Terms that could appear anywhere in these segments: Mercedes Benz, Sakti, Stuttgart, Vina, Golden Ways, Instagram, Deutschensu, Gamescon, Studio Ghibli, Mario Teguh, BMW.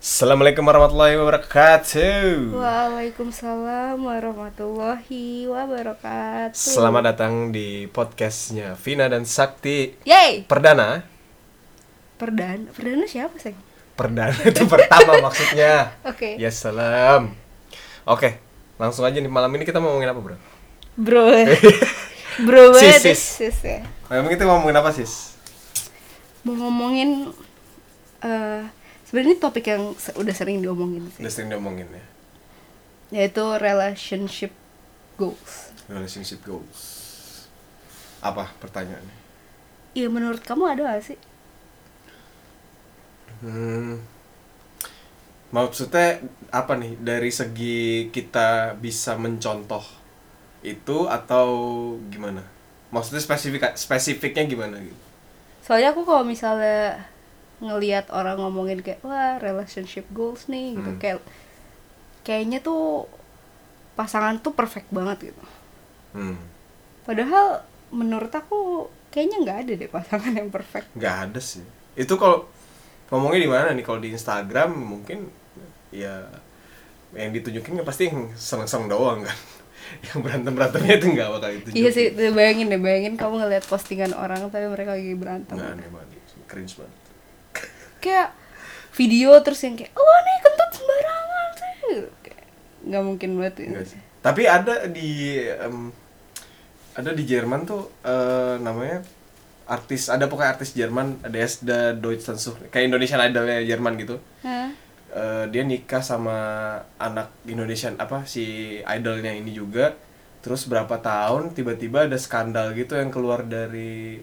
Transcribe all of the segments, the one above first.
Assalamualaikum warahmatullahi wabarakatuh. Waalaikumsalam warahmatullahi wabarakatuh. Selamat datang di podcastnya Vina dan Sakti. Yeay. Perdana siapa sih? Perdana itu pertama maksudnya. Oke. Okay. Ya salam. Oke, langsung aja nih, malam ini kita mau ngomongin apa, Bro? Bro. Sis. Ya. Malam ini kita mau ngomongin apa, Sis? Mau ngomongin sebenarnya topik yang udah sering diomongin sih. Yaitu relationship goals. Apa pertanyaannya? Iya, menurut kamu ada gak sih? Maksudnya apa nih? Dari segi kita bisa mencontoh itu atau gimana? Maksudnya spesifiknya gimana gitu? Soalnya aku kalau misalnya ngelihat orang ngomongin kayak wah relationship goals nih gitu, kayaknya tuh pasangan tuh perfect banget gitu. Padahal menurut aku kayaknya nggak ada deh pasangan yang perfect. Nggak ada sih. Itu kalau ngomongnya di mana nih? Kalau di Instagram mungkin ya yang ditunjukin pasti yang seneng-seneng doang kan. Yang berantem-berantemnya itu nggak bakal itu. Iya sih, bayangin kamu ngelihat postingan orang tapi mereka lagi berantem. Nggak aneh banget, cringe banget. Kayak video terus yang kayak oh nih kentut sembarangan sih, nggak mungkin buat ini. Tapi ada di Jerman tuh namanya artis, ada pokoknya artis Jerman, ada Deutschensu kayak Indonesian Idol ya Jerman gitu. Dia nikah sama anak Indonesian apa si idolnya ini juga, terus berapa tahun tiba-tiba ada skandal gitu yang keluar dari,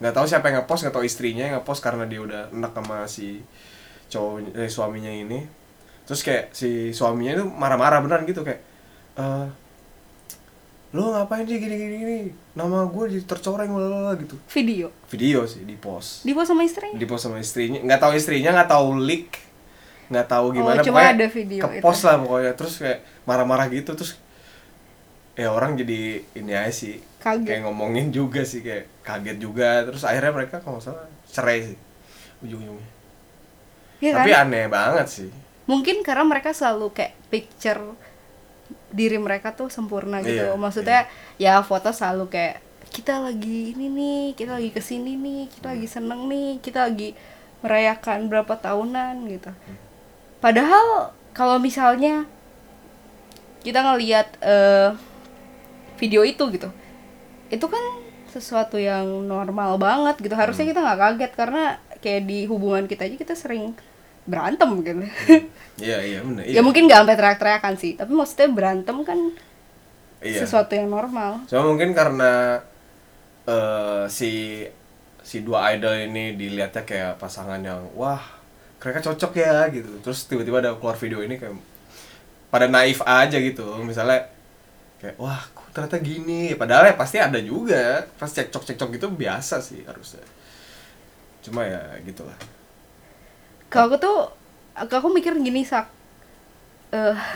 nggak tahu siapa yang ngepost, nggak tahu istrinya yang ngepost karena dia udah enak sama si suaminya ini. Terus kayak si suaminya itu marah-marah beneran gitu kayak lo ngapain sih gini, nama gue tercoreng lala gitu. Video sih di post sama istrinya, nggak tahu leak, nggak tahu gimana, cuma pokoknya ada video kepost itu. Lah pokoknya terus kayak marah-marah gitu, terus ya orang jadi ini aja sih, kaget. Kayak ngomongin juga sih, kayak kaget juga. Terus akhirnya mereka kalau nggak salah cerai sih ujung-ujungnya ya, tapi kan? Aneh banget sih, mungkin karena mereka selalu kayak picture diri mereka tuh sempurna gitu. Iya, maksudnya iya. Ya foto selalu kayak kita lagi ini nih, kita lagi kesini nih, kita lagi seneng nih, kita lagi merayakan berapa tahunan gitu. Padahal kalau misalnya kita ngelihat video itu gitu, itu kan sesuatu yang normal banget gitu, harusnya kita nggak kaget karena kayak di hubungan kita aja kita sering berantem gitu. Iya benar. Ya mungkin nggak sampai teriak-teriakan sih, tapi maksudnya berantem kan sesuatu yang normal. Cuma mungkin karena si dua idol ini dilihatnya kayak pasangan yang wah mereka cocok ya gitu, terus tiba-tiba ada keluar video ini kayak pada naif aja gitu, misalnya kayak wah kok ternyata gini, padahal ya pasti ada juga, pas cekcok gitu biasa sih harusnya, cuma ya gitulah. Kalau aku mikir gini,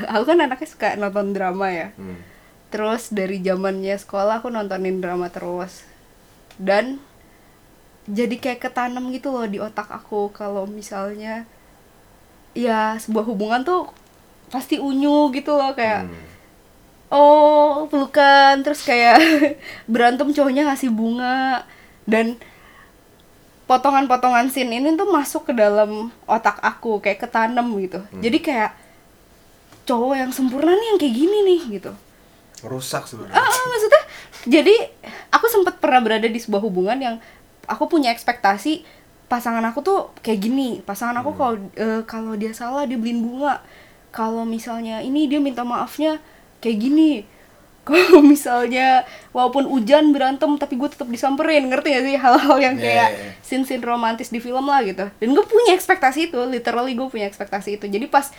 aku kan anaknya suka nonton drama ya, terus dari zamannya sekolah aku nontonin drama terus, dan jadi kayak ketanam gitu loh di otak aku kalau misalnya ya sebuah hubungan tuh pasti unyu gitu loh, kayak oh pelukan, terus kayak berantem cowoknya ngasih bunga, dan potongan-potongan scene ini tuh masuk ke dalam otak aku kayak ketanam gitu. Jadi kayak cowok yang sempurna nih yang kayak gini nih gitu. Rusak sebenarnya. Maksudnya jadi aku sempat pernah berada di sebuah hubungan yang aku punya ekspektasi pasangan aku tuh kayak gini, pasangan aku kalau dia salah dia beliin bunga, kalau misalnya ini dia minta maafnya kayak gini, kalau misalnya walaupun hujan berantem tapi gue tetap disamperin, ngerti gak sih hal-hal yang kayak scene-scene romantis di film lah gitu. Dan gue punya ekspektasi itu, literally gue punya ekspektasi itu. Jadi pas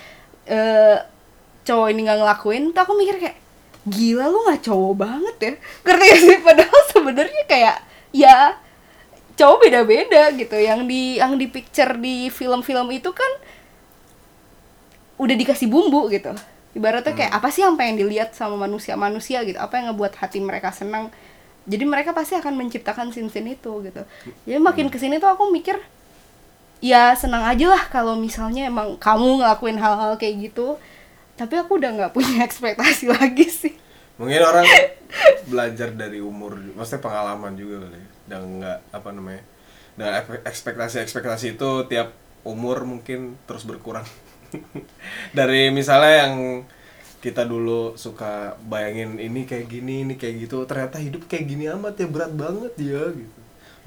cowok ini nggak ngelakuin, tuh aku mikir kayak gila lu nggak cowok banget ya, ngerti gak sih? Padahal sebenarnya kayak ya cowok beda-beda gitu. Yang di picture di film-film itu kan udah dikasih bumbu gitu. Ibaratnya kayak apa sih yang pengen dilihat sama manusia gitu, apa yang ngebuat hati mereka senang, jadi mereka pasti akan menciptakan scene-scene itu gitu. Jadi makin kesini tuh aku mikir ya senang aja lah kalau misalnya emang kamu ngelakuin hal-hal kayak gitu. Tapi aku udah nggak punya ekspektasi lagi sih. Mungkin orang belajar dari umur, maksudnya pengalaman juga kali. Dan nggak apa namanya, dan ekspektasi-ekspektasi itu tiap umur mungkin terus berkurang. Dari misalnya yang kita dulu suka bayangin ini kayak gini, ini kayak gitu, ternyata hidup kayak gini amat ya, berat banget ya gitu.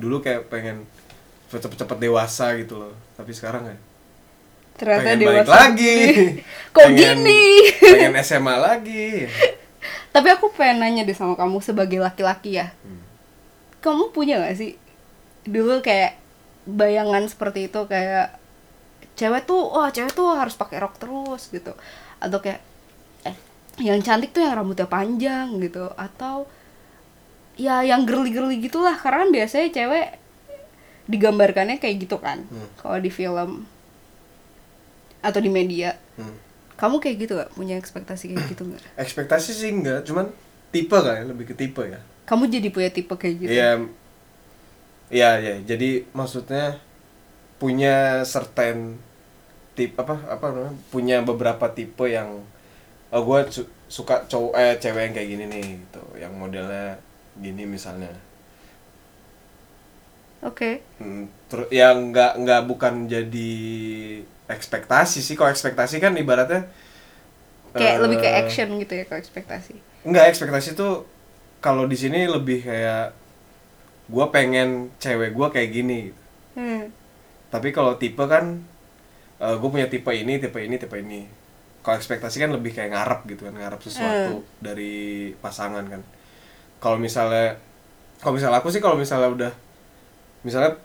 Dulu kayak pengen cepet-cepet dewasa gitu loh, tapi sekarang ya ternyata pengen dewasa balik lagi. Kok pengen, gini? Pengen SMA lagi. Tapi aku pengen nanya deh sama kamu sebagai laki-laki ya. Kamu punya gak sih dulu kayak bayangan seperti itu, kayak cewek tuh, wah cewek tuh harus pakai rok terus gitu, atau kayak yang cantik tuh yang rambutnya panjang gitu, atau ya yang girly-girly gitulah, karena kan biasanya cewek digambarkannya kayak gitu kan, kalau di film atau di media. Kamu kayak gitu gak? Punya ekspektasi kayak gitu gak? Ekspektasi sih enggak, cuman tipe kan, lebih ke tipe ya. Kamu jadi punya tipe kayak gitu? Iya, jadi maksudnya punya certain tipe, apa namanya, punya beberapa tipe yang gue suka cewek yang kayak gini nih gitu, yang modelnya gini misalnya. Oke. Terus yang nggak bukan jadi ekspektasi sih. Kalau ekspektasi kan ibaratnya kayak lebih ke action gitu ya kalau ekspektasi. Enggak, ekspektasi tuh kalau di sini lebih kayak gue pengen cewek gue kayak gini. Tapi kalau tipe kan gue punya tipe ini. Kalau ekspektasi kan lebih kayak ngarep gitu kan, ngarep sesuatu dari pasangan kan. Kalau misalnya aku sih, kalau misalnya udah, misalnya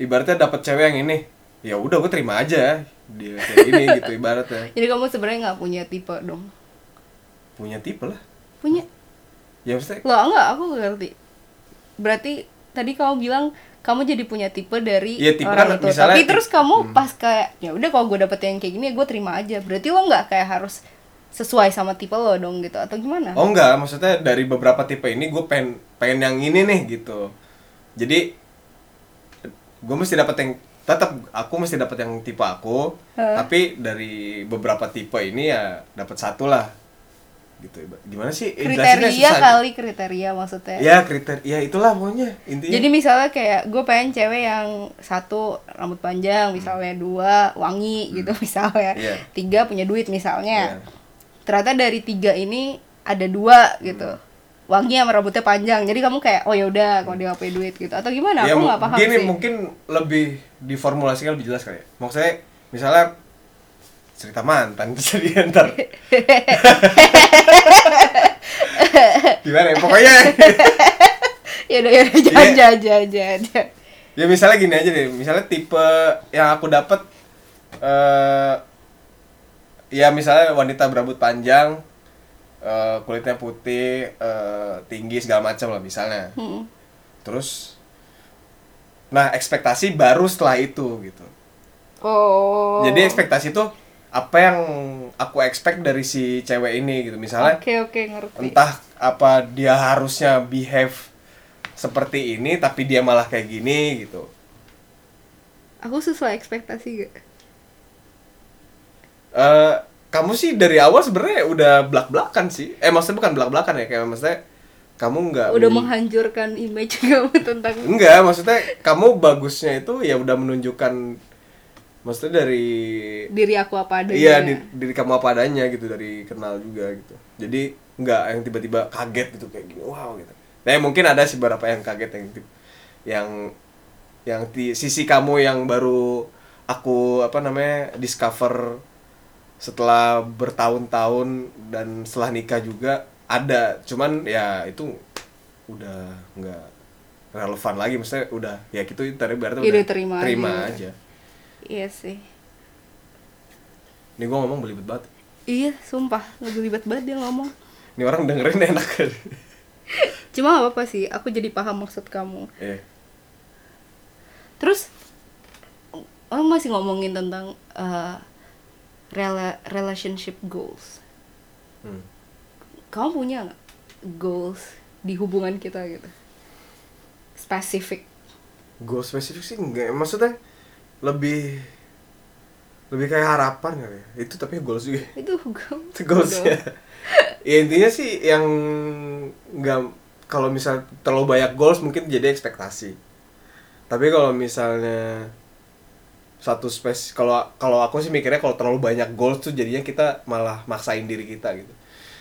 ibaratnya dapet cewek yang ini, ya udah gue terima aja dia kayak gini gitu ibaratnya. Jadi kamu sebenarnya nggak punya tipe dong? Punya tipe lah. Punya? Ya maksudnya? Loh enggak, aku nggak ngerti. Berarti tadi kamu bilang kamu jadi punya tipe dari ya, tipe orang kan, itu, tapi terus kamu pas kayak ya udah kalau gue dapet yang kayak gini gue terima aja, berarti lo nggak kayak harus sesuai sama tipe lo dong gitu, atau gimana? Oh nggak, maksudnya dari beberapa tipe ini gue pengen yang ini nih gitu, jadi gue mesti dapet yang aku mesti dapet yang tipe aku, tapi dari beberapa tipe ini ya dapet satu lah gitu. Gimana sih kriteria kali, kriteria maksudnya ya, kriteria itulah pokoknya intinya. Jadi misalnya kayak gue pengen cewek yang satu rambut panjang misalnya, dua wangi gitu misalnya, tiga punya duit misalnya. Ternyata dari tiga ini ada dua gitu, wangi sama rambutnya panjang, jadi kamu kayak oh yaudah kalau dia punya duit gitu, atau gimana ya, aku nggak paham gini, sih mungkin lebih diformulasikan lebih jelas kali ya. Maksudnya misalnya cerita mantan jadi ntar gimana pokoknya ya udah aja ya misalnya gini aja deh, misalnya tipe yang aku dapat ya misalnya wanita berambut panjang, kulitnya putih, tinggi segala macam lah misalnya. Terus nah ekspektasi baru setelah itu gitu. Oh jadi ekspektasi tuh apa yang aku expect dari si cewek ini gitu misalnya. Oke, ngerti. Entah apa dia harusnya behave seperti ini tapi dia malah kayak gini gitu. Aku sesuai ekspektasi gak? Kamu sih dari awal sebenarnya udah blak-blakan sih. Maksudnya bukan blak-blakan ya, kayak maksudnya kamu nggak udah menghancurkan image kamu tentang. Enggak, maksudnya kamu bagusnya itu ya udah menunjukkan, maksudnya dari diri aku apa adanya. Iya, diri kamu apa adanya gitu, dari kenal juga gitu. Jadi nggak yang tiba-tiba kaget gitu kayak gini, wow gitu. Nah mungkin ada sih beberapa yang kaget, yang sisi kamu yang baru aku discover setelah bertahun-tahun dan setelah nikah juga ada. Cuman ya itu udah nggak relevan lagi, maksudnya udah ya gitu, berarti udah terima aja. Iya sih. Ini gue ngomong belibet banget. Iya, sumpah, belibet banget dia ngomong. Ini orang dengerin enak kan. Cuma gak apa-apa sih, aku jadi paham maksud kamu. Iya. Terus orang masih ngomongin tentang relationship goals. Kamu punya gak goals di hubungan kita gitu? Spesifik. Goals spesifik sih enggak, maksudnya lebih kayak harapan kali ya. Itu tapi goals juga. Itu goals ya. Ya intinya sih yang enggak, kalau misal terlalu banyak goals mungkin jadi ekspektasi. Tapi kalau misalnya satu space, kalau aku sih mikirnya kalau terlalu banyak goals tuh jadinya kita malah maksain diri kita gitu.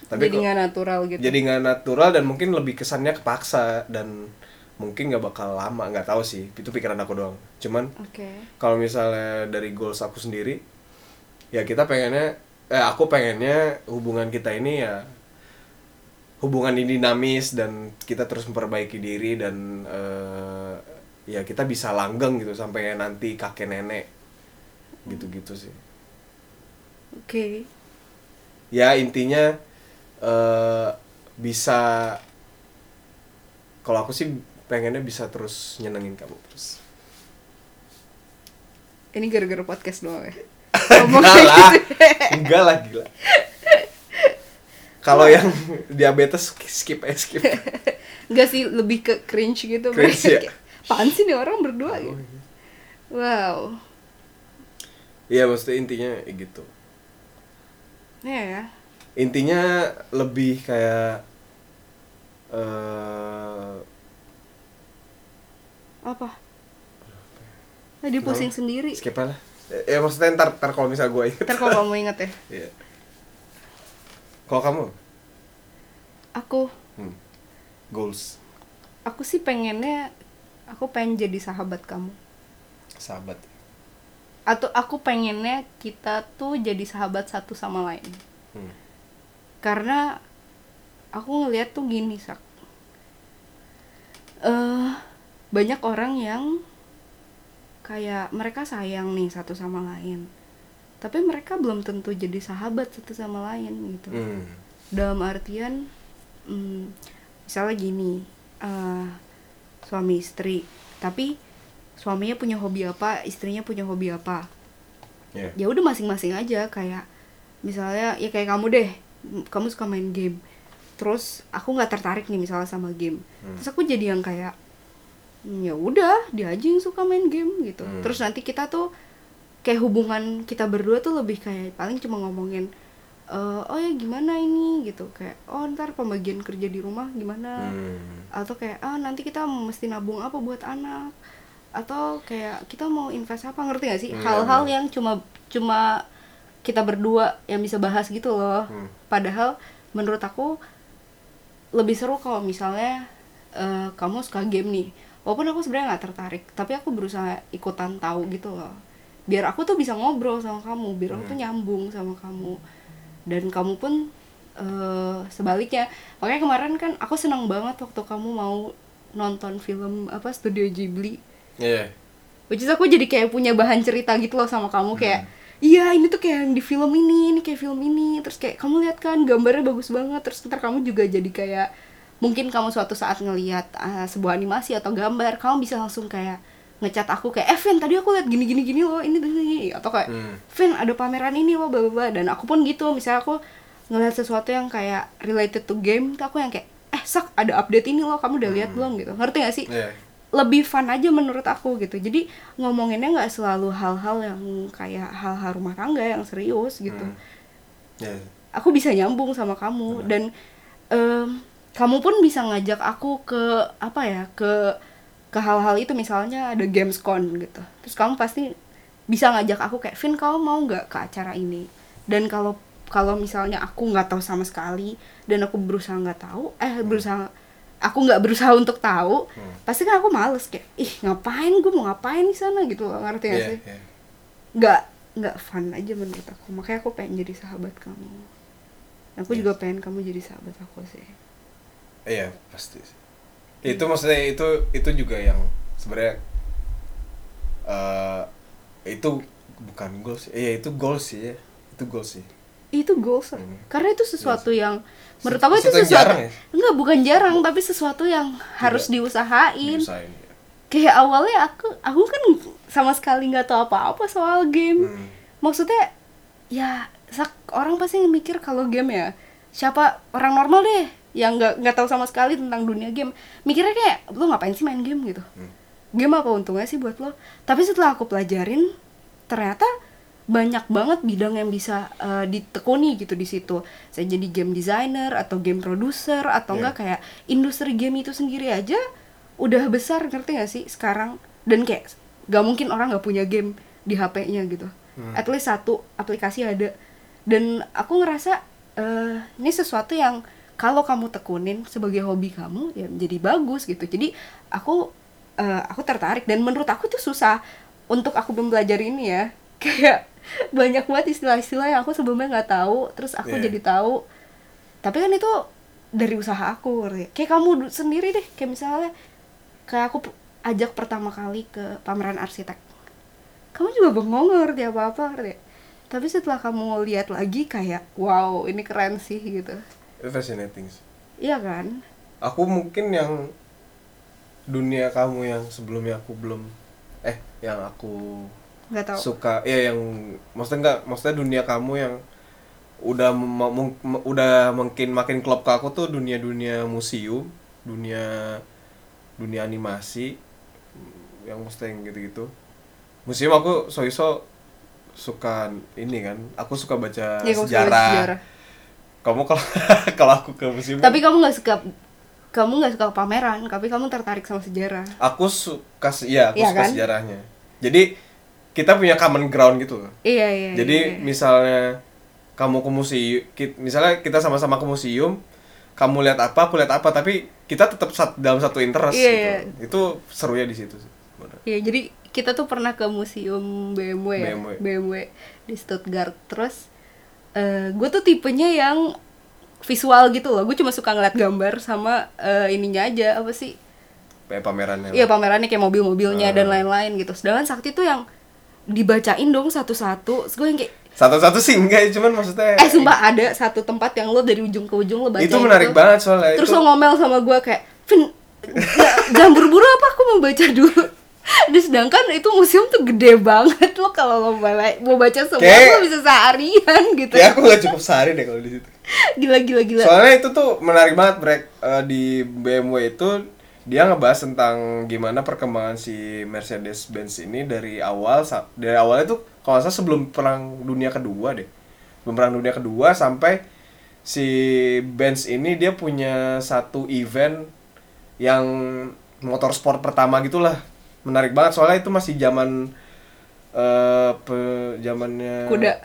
Tapi jadi nggak natural gitu. Jadi nggak natural dan mungkin lebih kesannya kepaksa dan mungkin nggak bakal lama, nggak tahu sih, itu pikiran aku doang. Cuman kalau misalnya dari goals aku sendiri, ya kita pengennya, aku pengennya hubungan kita ini ya hubungan ini dinamis dan kita terus memperbaiki diri dan ya kita bisa langgeng gitu sampai nanti kakek nenek gitu-gitu sih. Oke. Ya intinya bisa, kalau aku sih pengennya bisa terus nyenengin kamu terus. Ini gara-gara podcast doang ya? Enggak lah, gila. Kalau yang diabetes skip. Enggak sih, lebih ke cringe gitu. Cringe ya? Apaan sih nih orang berdua gitu? Wow. Iya, maksudnya intinya gitu. Iya ya. Intinya lebih kayak apa? Tadi pusing sendiri. Skip lah. Ya maksudnya ntar kalau misal gue inget. Ntar kalau kamu inget ya. Iya. Kalau kamu? Aku. Goals. Aku sih pengennya, aku pengen jadi sahabat kamu. Sahabat. Atau aku pengennya kita tuh jadi sahabat satu sama lain. Karena aku ngeliat tuh gini, Sak. Banyak orang yang kayak mereka sayang nih satu sama lain, tapi mereka belum tentu jadi sahabat satu sama lain gitu. Dalam artian misalnya gini, suami istri, tapi suaminya punya hobi apa, istrinya punya hobi apa. Ya udah masing-masing aja. Kayak misalnya ya kayak kamu deh, kamu suka main game, terus aku nggak tertarik nih misalnya sama game, terus aku jadi yang kayak ya udah dia aja yang suka main game gitu. Terus nanti kita tuh kayak hubungan kita berdua tuh lebih kayak paling cuma ngomongin oh ya gimana ini gitu, kayak oh ntar pembagian kerja di rumah gimana, atau kayak ah nanti kita mesti nabung apa buat anak, atau kayak kita mau invest apa, ngerti nggak sih? Hal-hal yang cuma kita berdua yang bisa bahas gitu loh. Padahal menurut aku lebih seru kalau misalnya kamu suka game nih. Walaupun aku sebenarnya nggak tertarik, tapi aku berusaha ikutan tahu gitu loh. Biar aku tuh bisa ngobrol sama kamu, biar aku tuh nyambung sama kamu. Dan kamu pun sebaliknya. Makanya kemarin kan aku senang banget waktu kamu mau nonton film apa Studio Ghibli. Iya. Yeah. Which is aku jadi kayak punya bahan cerita gitu loh sama kamu, kayak iya ini tuh kayak di film ini kayak film ini. Terus kayak kamu lihat kan gambarnya bagus banget. Terus ntar kamu juga jadi kayak, mungkin kamu suatu saat ngelihat sebuah animasi atau gambar, kamu bisa langsung kayak ngecat aku kayak, Vin tadi aku lihat gini loh, ini atau kayak Vin ada pameran ini loh, bla bla. Dan aku pun gitu, misalnya aku ngelihat sesuatu yang kayak related to game, tuh aku yang kayak Sak ada update ini loh, kamu udah lihat belum gitu, ngerti nggak sih? Lebih fun aja menurut aku gitu. Jadi ngomonginnya nggak selalu hal-hal yang kayak hal-hal rumah tangga yang serius gitu. Aku bisa nyambung sama kamu dan kamu pun bisa ngajak aku ke apa ya, ke hal-hal itu. Misalnya ada Gamescon gitu, terus kamu pasti bisa ngajak aku kayak, Vin kamu mau nggak ke acara ini? Dan kalau misalnya aku nggak tahu sama sekali dan aku berusaha nggak tahu, aku nggak berusaha untuk tahu, pasti kan aku males kayak, ih ngapain gue mau ngapain di sana gitu, ngerti nggak sih? Nggak fun aja menurut aku. Makanya aku pengen jadi sahabat kamu. Aku juga pengen kamu jadi sahabat aku sih. Iya pasti. Itu maksudnya itu juga yang sebenarnya itu bukan goal sih. Iya itu goal sih ya. Itu goal sih. Itu goal sih. Karena itu sesuatu yang menurut aku itu sesuatu jarang, ya? Enggak bukan jarang, tapi sesuatu yang harus diusahain ya. Kayak awalnya aku kan sama sekali nggak tahu apa-apa soal game. Maksudnya ya orang pasti mikir kalau game ya, siapa orang normal deh yang nggak tahu sama sekali tentang dunia game mikirnya kayak, lu ngapain sih main game gitu. game apa untungnya sih buat lo? Tapi setelah aku pelajarin, ternyata banyak banget bidang yang bisa ditekuni gitu di situ. Saya jadi game designer atau game producer atau enggak kayak industri game itu sendiri aja udah besar, ngerti nggak sih sekarang? Dan kayak nggak mungkin orang nggak punya game di HP-nya gitu. At least satu aplikasi ada. Dan aku ngerasa ini sesuatu yang kalau kamu tekunin sebagai hobi kamu ya menjadi bagus gitu. Jadi aku tertarik dan menurut aku tuh susah untuk aku mempelajari ini ya. Kayak banyak banget istilah-istilah yang aku sebelumnya nggak tahu, terus aku jadi tahu. Tapi kan itu dari usaha aku, kayak kamu sendiri deh, kayak misalnya kayak aku ajak pertama kali ke pameran arsitek, kamu juga bengong ngerti apa-apa, ngerti. Tapi setelah kamu lihat lagi kayak, wow ini keren sih gitu. Fascinating sih. Iya kan? Aku mungkin yang dunia kamu yang sebelumnya aku belum, yang aku nggak tahu. Suka ya yang maksudnya dunia kamu yang udah mungkin makin klop ke aku tuh dunia museum, dunia animasi yang maksudnya gitu-gitu. Museum aku so-so suka ini kan. Aku suka baca sejarah. Kamu kalau aku ke museum. Tapi kamu enggak suka pameran, tapi kamu tertarik sama sejarah. Aku suka suka sejarahnya. Jadi kita punya common ground gitu. Iya. Jadi misalnya kamu ke museum, misalnya kita sama-sama ke museum, kamu lihat apa, aku lihat apa, tapi kita tetap dalam satu interest gitu. Itu serunya di situ sih. Iya, jadi kita tuh pernah ke museum BMW di Stuttgart. Terus gue tuh tipenya yang visual gitu loh. Gue cuma suka ngeliat gambar sama ininya aja, apa sih? Pamerannya. Iya, pamerannya kayak mobil-mobilnya dan lain-lain gitu. Sedangkan Sakti tuh yang dibacain dong satu-satu, gue yang kayak satu-satu sih enggak, cuman maksudnya sumpah ada satu tempat yang lo dari ujung ke ujung lo bacain itu menarik gitu. Banget soalnya terus itu... lo ngomel sama gue kayak jangan buru-buru apa, aku mau baca dulu. Dan sedangkan itu museum tuh gede banget, lo kalau lo mau baca semua kayak... lo bisa seharian gitu ya. Aku nggak cukup sehari deh kalau di situ. Gila soalnya itu tuh menarik banget break di BMW itu. Dia ngebahas tentang gimana perkembangan si Mercedes Benz ini dari awalnya tuh kalau nggak salah sebelum perang dunia kedua deh. Sebelum perang dunia kedua sampai si Benz ini dia punya satu event yang motorsport pertama gitulah. Menarik banget soalnya itu masih zaman zamannya kuda.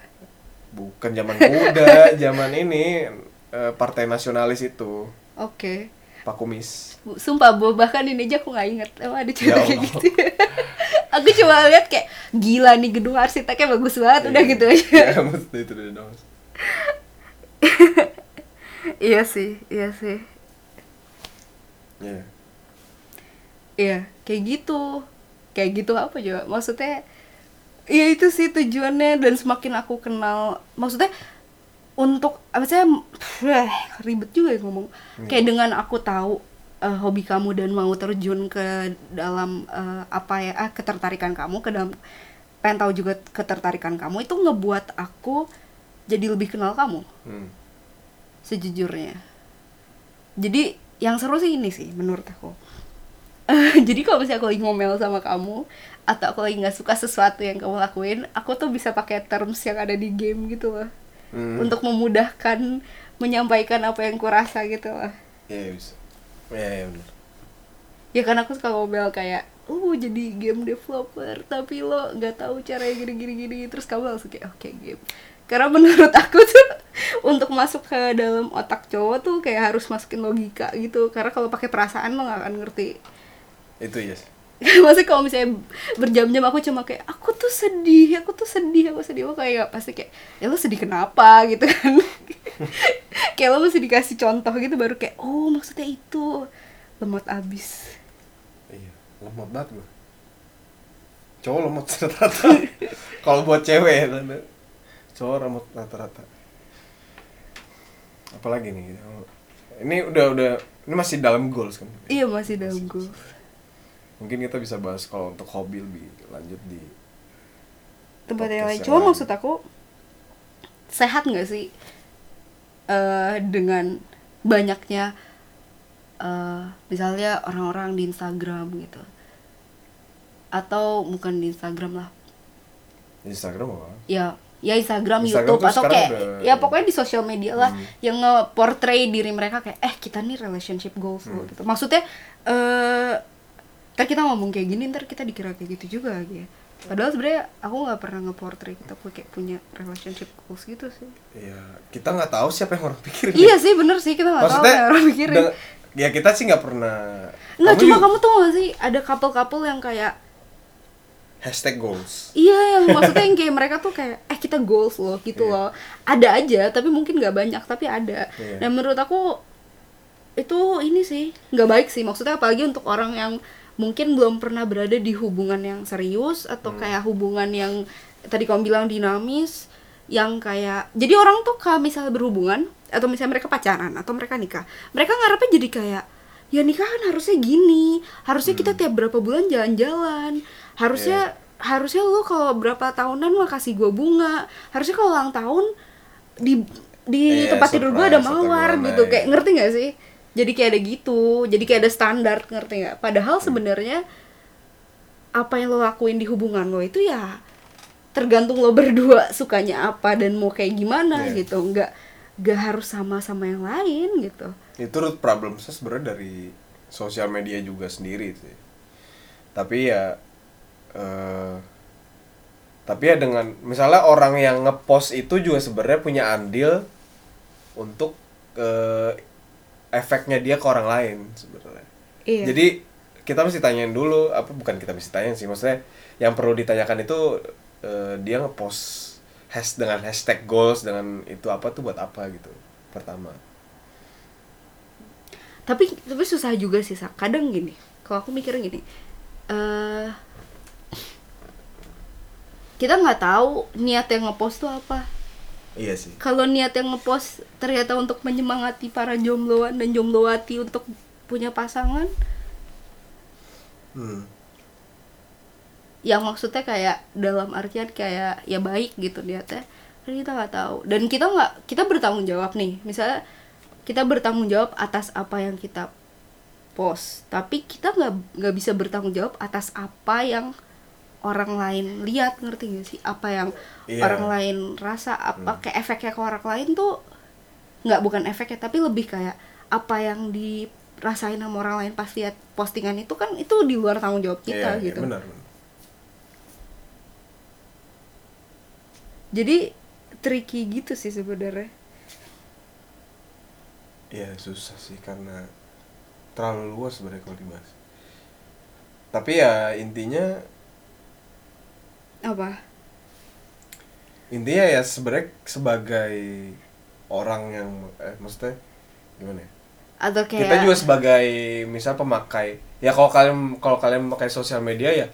Bukan zaman kuda, zaman ini partai nasionalis itu. Oke. Pak Kumis. Sumpah, bahkan ini aja aku gak inget. Emang ada cerita kayak gitu. Aku cuma lihat kayak, gila nih gedung arsiteknya bagus banget, udah gitu aja. Ya, maksudnya itu udah dong. Iya sih. Iya, kayak gitu. Kayak gitu apa juga, maksudnya, ya itu sih tujuannya. Dan semakin aku kenal, maksudnya, untuk apa sih ribet juga ya ngomong kayak dengan aku tahu hobi kamu dan mau terjun ke dalam ketertarikan kamu ke dalam pengen tahu juga ketertarikan kamu itu ngebuat aku jadi lebih kenal kamu sejujurnya. Jadi yang seru sih ini sih menurut aku. Jadi kalau misalnya aku lagi ngomel sama kamu atau aku lagi nggak suka sesuatu yang kamu lakuin, aku tuh bisa pakai terms yang ada di game gitu loh. Untuk memudahkan menyampaikan apa yang kurasa gitu lah. Iya bisa. Iya benar. Ya kan aku suka ngomel kayak, "Lu jadi game developer tapi lo enggak tahu caranya gini-gini." Terus kamu langsung kayak, "Oke, game." Karena menurut aku tuh untuk masuk ke dalam otak cowok tuh kayak harus masukin logika gitu. Karena kalau pakai perasaan lo enggak akan ngerti. Itu yes. Maksudnya kalau misalnya berjam-jam aku cuma kayak aku tuh sedih aku kayak pasti kayak ya lo sedih kenapa gitu kan. Kayak lo mesti dikasih contoh gitu baru kayak oh maksudnya itu lemot abis. Iya lemot banget gue, cowok lemot rata-rata. Kalau buat cewek ya cowok lemot rata-rata. Apalagi nih ini udah ini masih dalam goals kan. Iya masih dalam goals. Mungkin kita bisa bahas kalau untuk hobi lebih lanjut di tempat yang lain. Cuma maksud aku sehat nggak sih dengan banyaknya misalnya orang-orang di Instagram gitu atau bukan di Instagram lah. Instagram apa? Ya Instagram YouTube atau kayak udah... ya pokoknya di sosial media lah yang nge-portray diri mereka kayak kita nih relationship goals gitu. Maksudnya ntar kita ngomong kayak gini ntar kita dikira kayak gitu juga gitu. Padahal sebenarnya aku nggak pernah nge-portray kita kayak punya relationship goals gitu sih. Iya, kita nggak tahu siapa yang orang pikirin. Iya sih, bener sih, kita nggak tahu yang orang pikirin. Ya kita sih nggak pernah. Nggak, cuma kamu tuh nggak sih ada couple-couple yang kayak #goals. Iya, yang maksudnya yang kayak mereka tuh kayak kita goals loh gitu loh. Ada aja, tapi mungkin nggak banyak, tapi ada. Nah menurut aku itu ini sih nggak baik sih, maksudnya apalagi untuk orang yang mungkin belum pernah berada di hubungan yang serius atau kayak hubungan yang tadi kamu bilang dinamis, yang kayak jadi orang tuh kalau misalnya berhubungan atau misalnya mereka pacaran atau mereka nikah, mereka ngarepnya jadi kayak ya nikah kan harusnya gini, harusnya kita tiap berapa bulan jalan-jalan, harusnya lu kalau berapa tahunan lu kasih gua bunga, harusnya kalau ulang tahun di tempat tidur gua ada mawar gitu, kayak ngerti nggak sih? Jadi kayak ada gitu, jadi kayak ada standar, ngerti nggak? Padahal sebenarnya apa yang lo lakuin di hubungan lo itu ya tergantung lo berdua sukanya apa dan mau kayak gimana gitu, nggak harus sama-sama yang lain gitu. Itu root problem saya sebenarnya dari sosial media juga sendiri sih. Tapi ya, dengan misalnya orang yang ngepost itu juga sebenarnya punya andil untuk efeknya dia ke orang lain sebenarnya. Iya. Jadi kita mesti tanyain dulu, maksudnya yang perlu ditanyakan itu dia ngepost dengan #goals dengan itu apa tuh buat apa gitu pertama. Tapi susah juga sih, Sak. Kadang gini, kalau aku mikirnya gini, kita nggak tahu niat yang ngepost tuh apa. Iya sih. Kalau niat yang ngepost ternyata untuk menyemangati para jombloan dan jomblowati untuk punya pasangan, yang maksudnya kayak dalam artian kayak ya baik gitu niatnya, tapi kita nggak tahu dan kita bertanggung jawab nih, misalnya kita bertanggung jawab atas apa yang kita post, tapi kita nggak bisa bertanggung jawab atas apa yang orang lain lihat, ngerti gak sih? Apa yang orang lain rasa, apa kayak efeknya ke orang lain tuh nggak, bukan efeknya tapi lebih kayak apa yang dirasain sama orang lain pas lihat postingan itu, kan itu di luar tanggung jawab kita gitu. Benar. Jadi tricky gitu sih sebenarnya. Ya susah sih karena terlalu luas sebenarnya kalau dibahas. Tapi ya intinya apa? Intinya ya sebenarnya sebagai orang yang maksudnya gimana ya? Atau kayak kita juga sebagai misal pemakai, ya kalau kalian memakai sosial media ya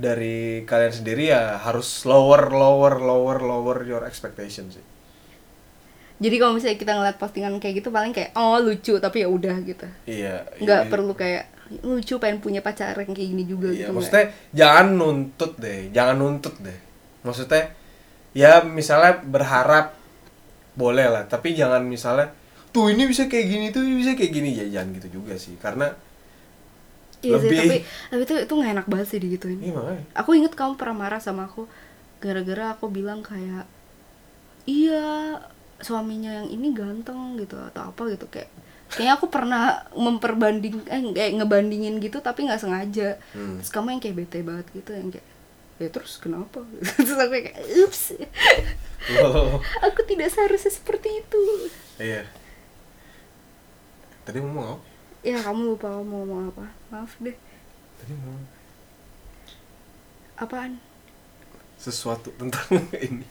dari kalian sendiri ya harus lower your expectation sih. Jadi kalau misalnya kita ngeliat postingan kayak gitu paling kayak lucu tapi ya udah gitu. Iya. Nggak perlu kayak lucu pengen punya pacar yang kayak gini juga gitu. Maksudnya jangan nuntut deh. Maksudnya ya misalnya berharap boleh lah, tapi jangan misalnya tuh ini bisa kayak gini, tuh ini bisa kayak gini, ya jangan gitu juga sih karena lebih sih, tapi itu nggak enak banget sih digituin. Iya makanya. Aku inget kamu pernah marah sama aku gara-gara aku bilang kayak iya suaminya yang ini ganteng gitu atau apa gitu, kayaknya aku pernah ngebandingin gitu tapi nggak sengaja. Terus kamu yang kayak bete banget gitu, yang kayak ya terus kenapa? Terus aku kayak ups, aku tidak seharusnya seperti itu. Iya, tadi mau ngomong apa? Ya kamu lupa mau ngomong apa, maaf deh. Tadi mau apaan? Sesuatu tentang ini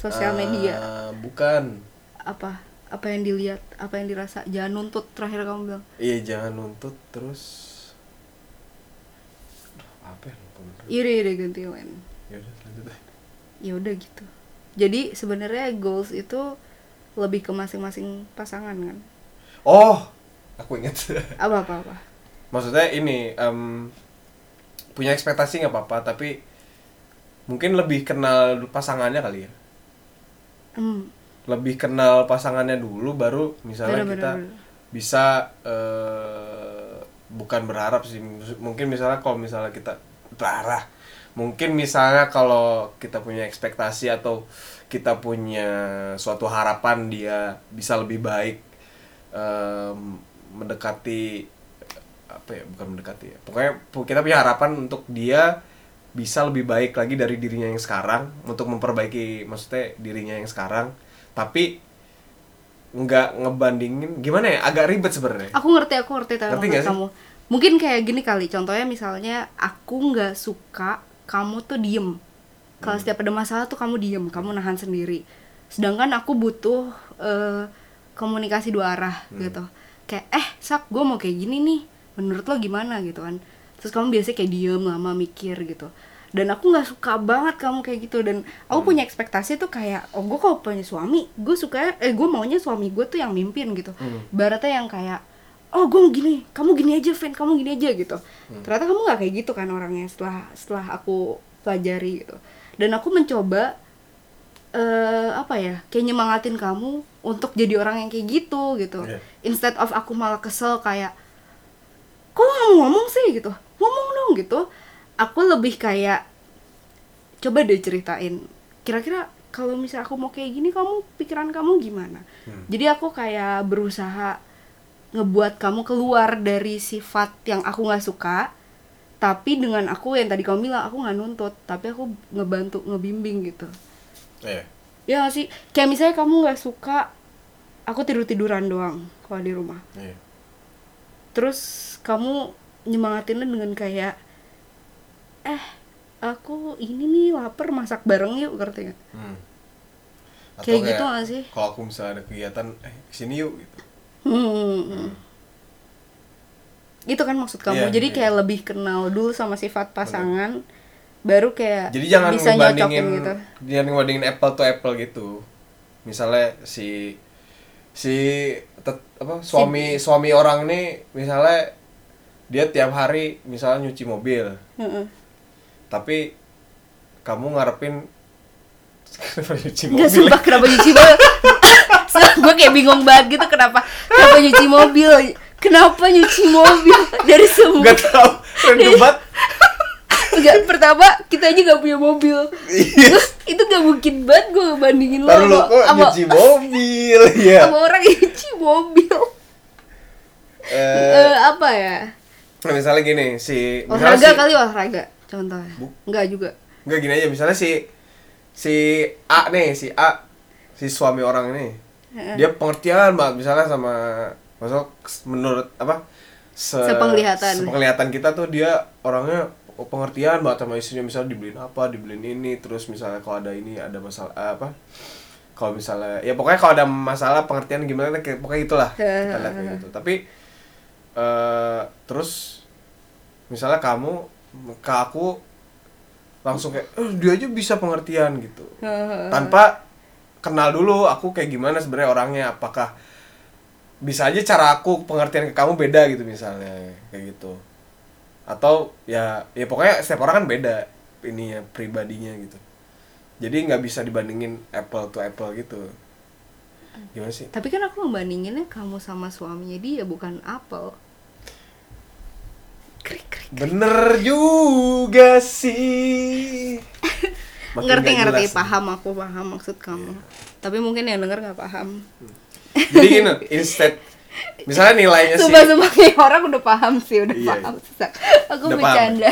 sosial media. Bukan apa yang dilihat, apa yang dirasa, jangan nuntut, terakhir kamu bilang. Iya, jangan nuntut, terus apa yang nuntut? Yaudah ganti lain. Yaudah lanjut deh. Yaudah gitu. Jadi sebenarnya goals itu lebih ke masing-masing pasangan kan? Oh, aku ingat. Apa? Maksudnya ini punya ekspektasi nggak apa-apa, tapi mungkin lebih kenal pasangannya kali ya. Lebih kenal pasangannya dulu baru misalnya kita bisa bukan berharap sih, mungkin misalnya kalau misalnya kita parah, mungkin misalnya kalau kita punya ekspektasi atau kita punya suatu harapan dia bisa lebih baik mendekati apa ya, bukan mendekati ya, pokoknya kita punya harapan untuk dia bisa lebih baik lagi dari dirinya yang sekarang, untuk memperbaiki maksudnya dirinya yang sekarang, tapi nggak ngebandingin, gimana ya, agak ribet sebenarnya. Aku ngerti kamu. Mungkin kayak gini kali, contohnya misalnya aku nggak suka kamu tuh diem. Kalau setiap ada masalah tuh kamu diem, kamu nahan sendiri. Sedangkan aku butuh komunikasi dua arah gitu. Kayak Sak, gue mau kayak gini nih, menurut lo gimana gitu kan. Terus kamu biasanya kayak diem lama mikir gitu. Dan aku gak suka banget kamu kayak gitu. Dan aku punya ekspektasi tuh kayak, oh gue kalau punya suami, gue suka, gue maunya suami gue tuh yang mimpin gitu. Ibaratnya yang kayak, oh gue gini, kamu gini aja Vin, kamu gini aja gitu. Ternyata kamu gak kayak gitu kan orangnya, setelah aku pelajari gitu. Dan aku mencoba apa ya, kayak nyemangatin kamu untuk jadi orang yang kayak gitu gitu. Instead of aku malah kesel kayak, kok gak mau ngomong sih gitu, ngomong dong gitu. Aku lebih kayak, coba deh ceritain, kira-kira kalau misal aku mau kayak gini, kamu, pikiran kamu gimana? Jadi aku kayak berusaha ngebuat kamu keluar dari sifat yang aku gak suka, tapi dengan aku yang tadi kamu bilang, aku gak nuntut, tapi aku ngebantu, ngebimbing gitu. Ya gak sih? Kayak misalnya kamu gak suka aku tidur-tiduran doang kalau di rumah. Terus kamu nyemangatinnya dengan kayak, aku ini nih lapar, masak bareng yuk, ngerti gak? Kayak gitu gak sih? Kalau aku misalnya ada kegiatan, kesini yuk gitu. Itu kan maksud kamu, jadi kayak lebih kenal dulu sama sifat pasangan. Baru kayak jadi jangan bisa nyocokin gitu. Jangan ngebandingin apple to apple gitu. Misalnya suami orang nih, misalnya dia tiap hari misalnya nyuci mobil. Tapi kamu ngarepin kenapa nyuci mobil? Gak, sumpah kenapa nyuci mobil? Gue kayak bingung banget gitu, kenapa nyuci mobil? Kenapa nyuci mobil? Dari semua gak tau, random banget. Enggak, pertama kita aja gak punya mobil. Terus itu gak mungkin banget gue bandingin lo sama nyuci mobil ya, sama orang nyuci mobil. Apa ya? Misalnya gini, olahraga contohnya. Enggak juga. Enggak, gini aja, misalnya si A, si suami orang ini. Dia pengertian banget misalnya sama menurut apa? Sepenglihatan kita tuh dia orangnya pengertian banget sama istrinya, misalnya dibeliin apa, dibeliin ini, terus misalnya kalau ada ini ada masalah apa? Kalau misalnya ya pokoknya kalau ada masalah pengertian gimana pokoknya itulah. Kita lihat kayak gitu. Tapi terus misalnya kamu ke aku langsung kayak dia aja bisa pengertian gitu tanpa kenal dulu aku kayak gimana sebenarnya orangnya, apakah bisa aja cara aku pengertian ke kamu beda gitu misalnya kayak gitu, atau ya pokoknya setiap orang kan beda ininya pribadinya gitu, jadi nggak bisa dibandingin apple to apple gitu. Gimana sih? Tapi kan aku ngebandinginnya kamu sama suaminya dia, bukan apple. Krik. Bener juga sih. Ngerti, paham maksud kamu. Tapi mungkin yang denger gak paham. Jadi gini, instead misalnya nilainya sih sumpah kayak orang udah paham sih, udah paham. Aku bercanda.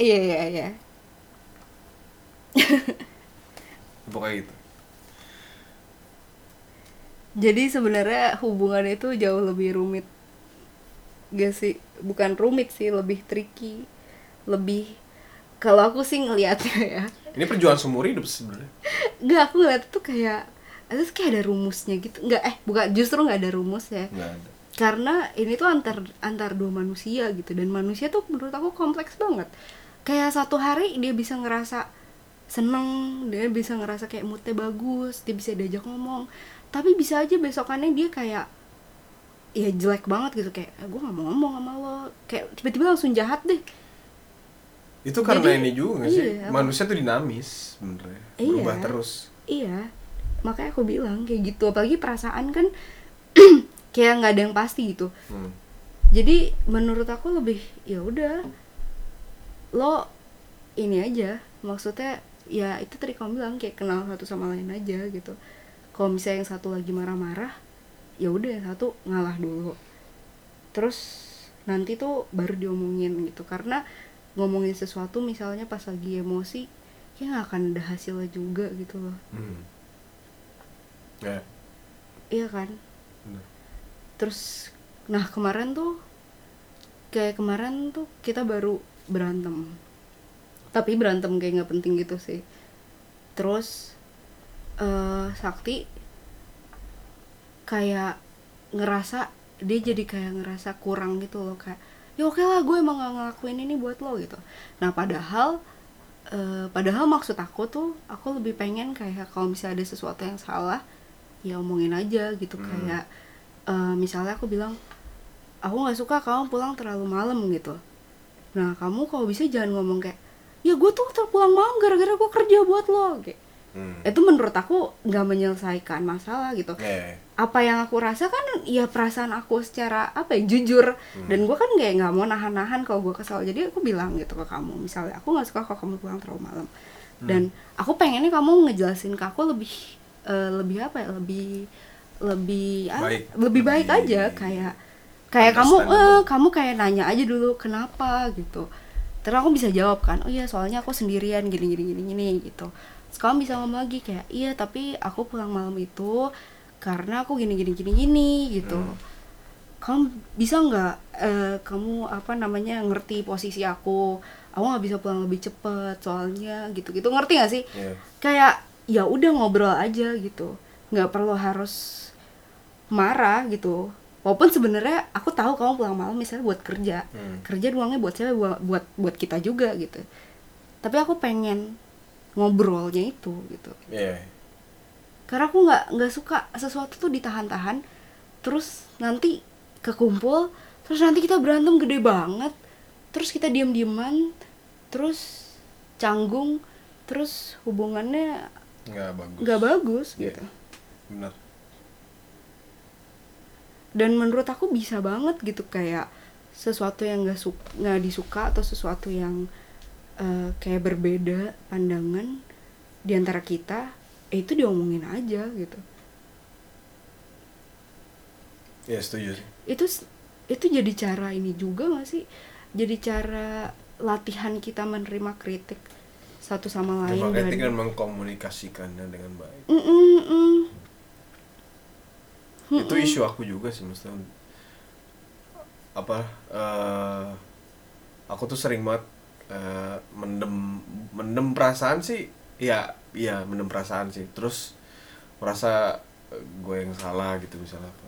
Iya. Pokoknya gitu. Jadi sebenarnya hubungan itu jauh lebih rumit. Gak sih, bukan rumit sih, lebih tricky, lebih, kalau aku sih ngelihatnya ya. Ini perjuangan seumur hidup sebenarnya. Gak, aku ngeliat tuh kayak, terus kayak ada rumusnya gitu. Justru nggak ada rumus ya. Nggak ada. Karena ini tuh antar dua manusia gitu, dan manusia tuh menurut aku kompleks banget. Kayak satu hari dia bisa ngerasa seneng, dia bisa ngerasa kayak moodnya bagus, dia bisa diajak ngomong. Tapi bisa aja besokannya dia kayak ya jelek banget gitu, kayak gue gak mau ngomong sama lo, kayak tiba-tiba langsung jahat deh. Itu karena jadi, ini juga sih, manusia tuh dinamis sebenarnya, berubah terus. Makanya aku bilang kayak gitu, apalagi perasaan kan kayak nggak ada yang pasti gitu. Jadi menurut aku lebih ya udah lo ini aja, maksudnya ya itu tadi kamu bilang kayak kenal satu sama lain aja gitu. Kalau misalnya yang satu lagi marah-marah, ya udah yang satu ngalah dulu, terus nanti tuh baru diomongin gitu. Karena ngomongin sesuatu misalnya pas lagi emosi, ya nggak akan ada hasilnya juga gitu loh. Iya kan. Terus nah kemarin tuh kita baru berantem, tapi berantem kayak nggak penting gitu sih. Terus Sakti kayak ngerasa, dia jadi kayak ngerasa kurang gitu loh, kayak ya oke lah gue emang gak ngelakuin ini buat lo gitu. Nah padahal maksud aku tuh, aku lebih pengen kayak kalau misalnya ada sesuatu yang salah ya omongin aja gitu. Kayak misalnya aku bilang aku gak suka kamu pulang terlalu malam gitu. Nah kamu kalau bisa jangan ngomong kayak ya gue tuh terpulang malam gara-gara gue kerja buat lo kayak. Itu menurut aku gak menyelesaikan masalah gitu. Apa yang aku rasa kan ya perasaan aku secara apa ya, jujur. Dan gue kan kayak gak mau nahan-nahan kalau gue kesal. Jadi aku bilang gitu ke kamu, misalnya aku gak suka kalau kamu pulang terlalu malam. Dan aku pengennya kamu ngejelasin ke aku lebih baik aja. Kayak kamu kayak nanya aja dulu kenapa gitu. Terus aku bisa jawab kan, oh iya soalnya aku sendirian gini gitu. Sekarang bisa ngomong lagi kayak iya tapi aku pulang malam itu karena aku gini gitu. Kamu bisa nggak kamu ngerti posisi aku nggak bisa pulang lebih cepet soalnya gitu ngerti nggak sih? Kayak ya udah ngobrol aja gitu, nggak perlu harus marah gitu. Walaupun sebenarnya aku tahu kamu pulang malam misalnya buat kerja, kerja doangnya buat siapa, buat kita juga gitu. Tapi aku pengen ngobrolnya itu gitu. Karena aku nggak suka sesuatu tuh ditahan-tahan, terus nanti kekumpul, terus nanti kita berantem gede banget, terus kita diem-dieman, terus canggung, terus hubungannya nggak bagus gitu. Benar. Dan menurut aku bisa banget gitu kayak sesuatu yang nggak disuka atau sesuatu yang kayak berbeda pandangan di antara kita, itu diomongin aja gitu. Ya setuju sih. Itu jadi cara ini juga nggak sih? Jadi cara latihan kita menerima kritik satu sama lain. Menerima kritik dan mengkomunikasikannya dengan baik. Itu isu aku juga sih mestinya. Aku tuh sering banget mendem perasaan sih, ya mendem perasaan sih, terus merasa gue yang salah gitu misalnya apa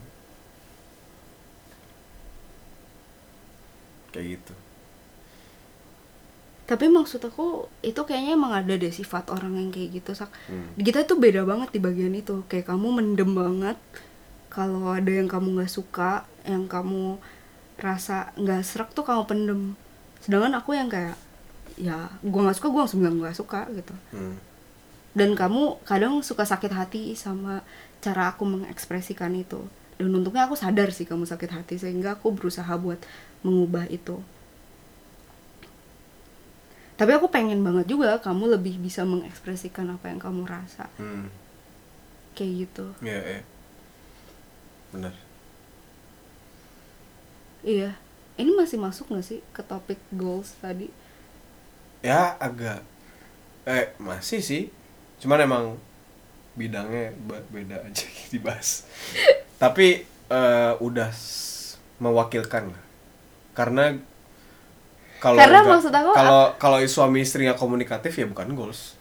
kayak gitu. Tapi maksud aku itu kayaknya emang ada deh sifat orang yang kayak gitu, Sak. Kita tuh beda banget di bagian itu, kayak kamu mendem banget kalau ada yang kamu nggak suka, yang kamu rasa nggak serak tuh kamu pendem, sedangkan aku yang kayak ya gue nggak suka, gue langsung bilang gue nggak suka gitu. Dan kamu kadang suka sakit hati sama cara aku mengekspresikan itu, dan untungnya aku sadar sih kamu sakit hati sehingga aku berusaha buat mengubah itu. Tapi aku pengen banget juga kamu lebih bisa mengekspresikan apa yang kamu rasa. Kayak gitu. Iya. Benar. Iya. Ini masih masuk nggak sih ke topik goals tadi? Ya agak masih sih, cuman emang bidangnya beda aja dibahas. Tapi udah mewakilkan lah, karena kalau suami istrinya komunikatif ya bukan goals.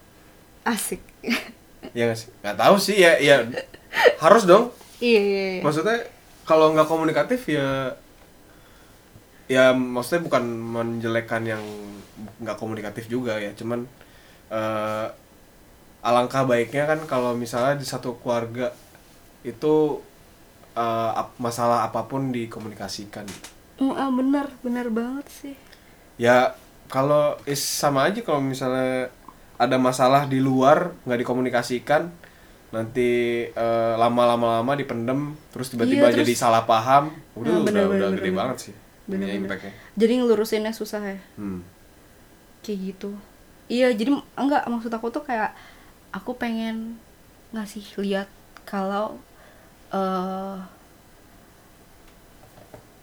Asik. Ya nggak tahu sih ya harus dong. Iya. Maksudnya kalau nggak komunikatif ya maksudnya bukan menjelekkan yang nggak komunikatif juga ya, cuman alangkah baiknya kan kalau misalnya di satu keluarga itu masalah apapun dikomunikasikan. Benar banget sih. Ya kalau sama aja kalau misalnya ada masalah di luar nggak dikomunikasikan, nanti lama-lama dipendem terus tiba-tiba jadi salah paham, udah gede banget sih punya impactnya. Jadi ngelurusinnya susah ya. Kayak gitu. Iya, jadi enggak, maksud aku tuh kayak aku pengen ngasih lihat kalau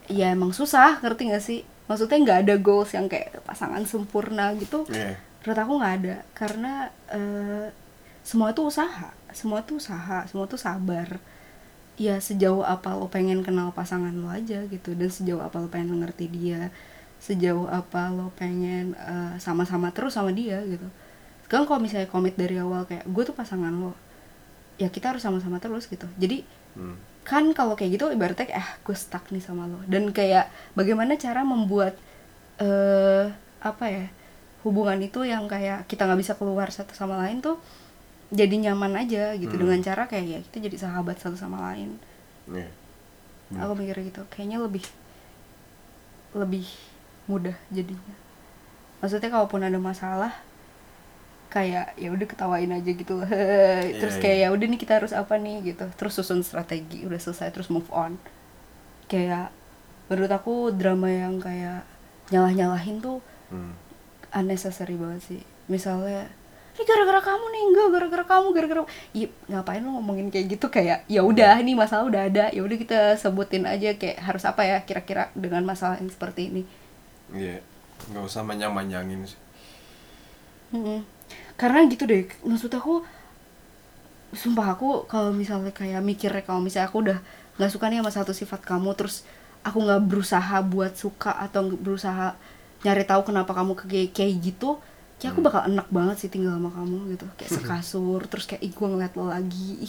ya emang susah, ngerti nggak sih? Maksudnya nggak ada goals yang kayak pasangan sempurna gitu. Menurut aku nggak ada, karena semua itu sabar. Ya sejauh apa lo pengen kenal pasangan lo aja gitu, dan sejauh apa lo pengen ngerti dia, sejauh apa lo pengen sama-sama terus sama dia gitu. Sekarang kalau misalnya komit dari awal kayak gue tuh pasangan lo, ya kita harus sama-sama terus gitu. Jadi kan kalau kayak gitu ibaratnya gue stuck nih sama lo, dan kayak bagaimana cara membuat hubungan itu yang kayak kita nggak bisa keluar satu sama lain tuh jadi nyaman aja gitu, dengan cara kayak ya kita jadi sahabat satu sama lain. Aku mikir gitu, kayaknya lebih mudah jadinya. Maksudnya kalaupun ada masalah kayak ya udah ketawain aja gitu loh. Terus kayak ya udah nih kita harus apa nih gitu. Terus susun strategi, udah selesai terus move on. Kayak menurut aku drama yang kayak nyalah-nyalahin tuh unnecessary banget sih. Misalnya, "Ini gara-gara kamu nih, enggak gara-gara kamu, gara-gara." Ya, ngapain lu ngomongin kayak gitu, kayak ya udah nih masalah udah ada, ya udah kita sebutin aja kayak harus apa ya kira-kira dengan masalah yang seperti ini. Iya. Enggak usah manjang-manjangin sih. Karena gitu deh, maksud aku sumpah aku kalau misalnya kayak mikirnya kalau misalnya aku udah nggak suka nih sama satu sifat kamu, terus aku nggak berusaha buat suka atau berusaha nyari tahu kenapa kamu kayak gitu, kayak aku bakal enak banget sih tinggal sama kamu gitu, kayak sekasur terus kayak gue ngeliat lo lagi,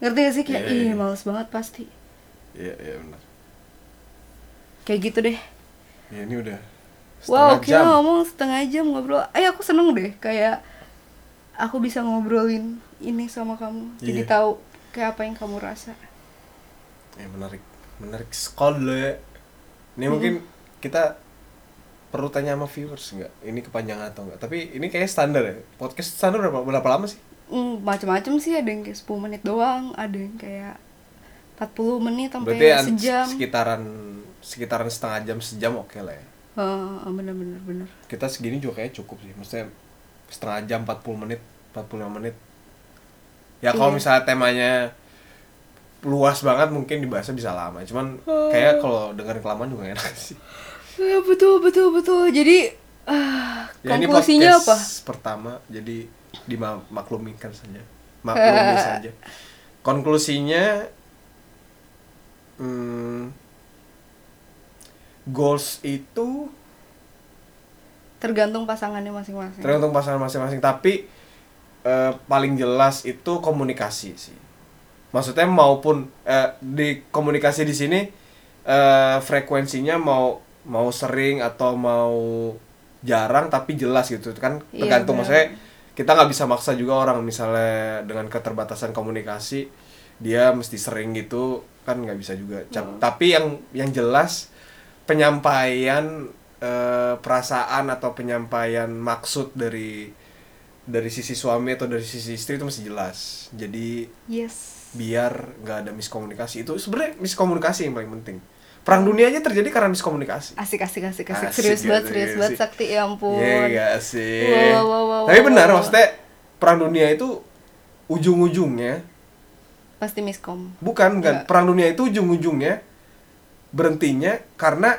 ngerti gak sih, kayak males banget pasti. Iya benar kayak gitu deh. Ini udah setengah jam. Kita ngomong setengah jam ngobrol. Aku seneng deh kayak aku bisa ngobrolin ini sama kamu. Jadi tahu kayak apa yang kamu rasa. Menarik sekali. Ini mungkin kita perlu tanya sama viewers nggak? Ini kepanjangan atau nggak? Tapi ini kayak standar ya. Podcast standar berapa lama sih? Macam-macam sih, ada yang kayak 10 menit doang, ada yang kayak 40 menit sampai sejam. Sekitaran setengah jam, sejam oke lah ya. Benar. Kita segini juga kayaknya cukup sih. Maksudnya setengah jam, 40 menit, 45 menit. Ya kalau misalnya temanya luas banget mungkin dibahasnya bisa lama. Cuman kayak kalau dengerin kelamaan juga enak sih. Betul. Jadi konklusinya apa? Pertama, jadi dimaklumikan saja. Maklumi saja. Konklusinya goals itu tergantung pasangannya masing-masing. Tapi paling jelas itu komunikasi sih. Maksudnya maupun di komunikasi di sini frekuensinya mau sering atau mau jarang tapi jelas gitu kan, tergantung. Maksudnya kita nggak bisa maksa juga orang, misalnya dengan keterbatasan komunikasi dia mesti sering gitu kan, nggak bisa juga. Tapi yang jelas penyampaian perasaan atau penyampaian maksud dari sisi suami atau dari sisi istri itu mesti jelas. Jadi biar nggak ada miskomunikasi. Itu sebenarnya miskomunikasi yang paling penting. Perang dunia aja terjadi karena miskomunikasi. Asik. Serius banget Sakti, ya ampun. Iya, asik. Wow. Tapi benar, maksudnya perang dunia itu ujung-ujungnya pasti miskom. Bukan. Perang dunia itu ujung-ujungnya berhentinya karena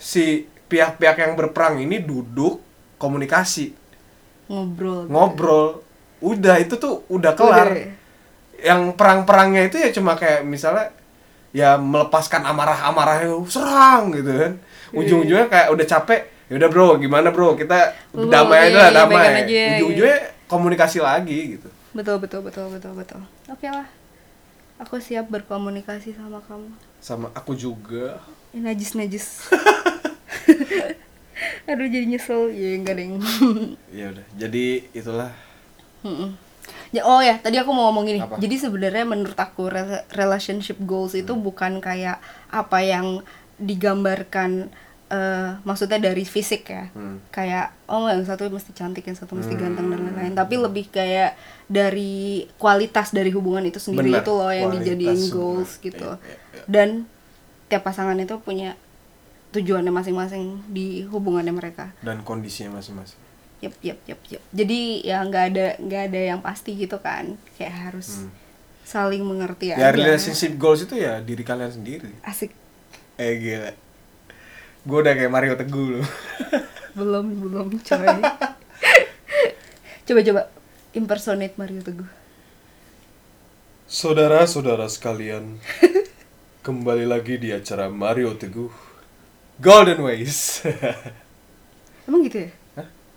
si pihak-pihak yang berperang ini duduk komunikasi, ngobrol. Udah, itu tuh udah kelar. Yang perang-perangnya itu ya cuma kayak misalnya ya melepaskan amarah-amarahnya, serang gitu kan. Ujung-ujungnya kayak udah capek, ya udah bro, gimana bro, kita damai aja lah, damai. Ujung-ujungnya komunikasi lagi gitu. Betul. Oke lah. Aku siap berkomunikasi sama kamu. Sama aku juga. Najis. Aduh jadi nyesel. Ya enggak deng. Ya udah. Jadi itulah. Tadi aku mau ngomong ini. Apa? Jadi sebenarnya menurut aku relationship goals itu bukan kayak apa yang digambarkan maksudnya dari fisik ya, kayak oh yang satu mesti cantik, yang satu mesti ganteng dan lain-lain, tapi lebih kayak dari kualitas dari hubungan itu sendiri. Bener. Itu loh yang kualitas dijadiin goals gitu. Dan tiap pasangan itu punya tujuannya masing-masing di hubungannya mereka dan kondisinya masing-masing. Yep. Jadi ya nggak ada yang pasti gitu kan, kayak harus saling mengerti ya. Relationship goals itu ya diri kalian sendiri. Asik. Gila. Gue udah kayak Mario Teguh loh. belum coy. coba impersonate Mario Teguh. Saudara-saudara sekalian, kembali lagi di acara Mario Teguh Golden Ways. Emang gitu ya?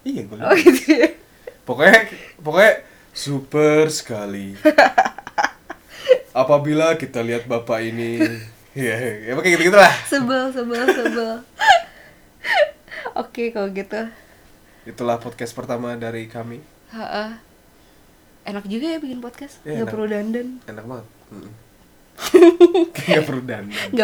Iya, gue liat gitu ya? Pokoknya super sekali. Apabila kita lihat bapak ini, ya emang kayak gitu lah. Sebel. Oke, kalau gitu. Itulah podcast pertama dari kami. Enak juga ya bikin podcast, ya, gak perlu dandan. Enak banget. Gak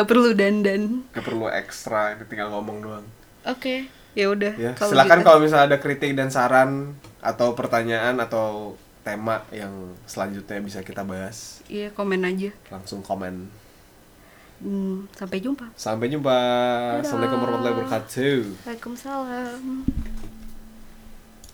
perlu dandan. Gak perlu ekstra, tinggal ngomong doang. Oke. Yaudah, ya udah. Silakan gitu. Kalau misalnya ada kritik dan saran atau pertanyaan atau tema yang selanjutnya bisa kita bahas. Iya, komen aja. Langsung komen. Sampai jumpa. Dadah. Assalamualaikum warahmatullahi wabarakatuh. Waalaikumsalam.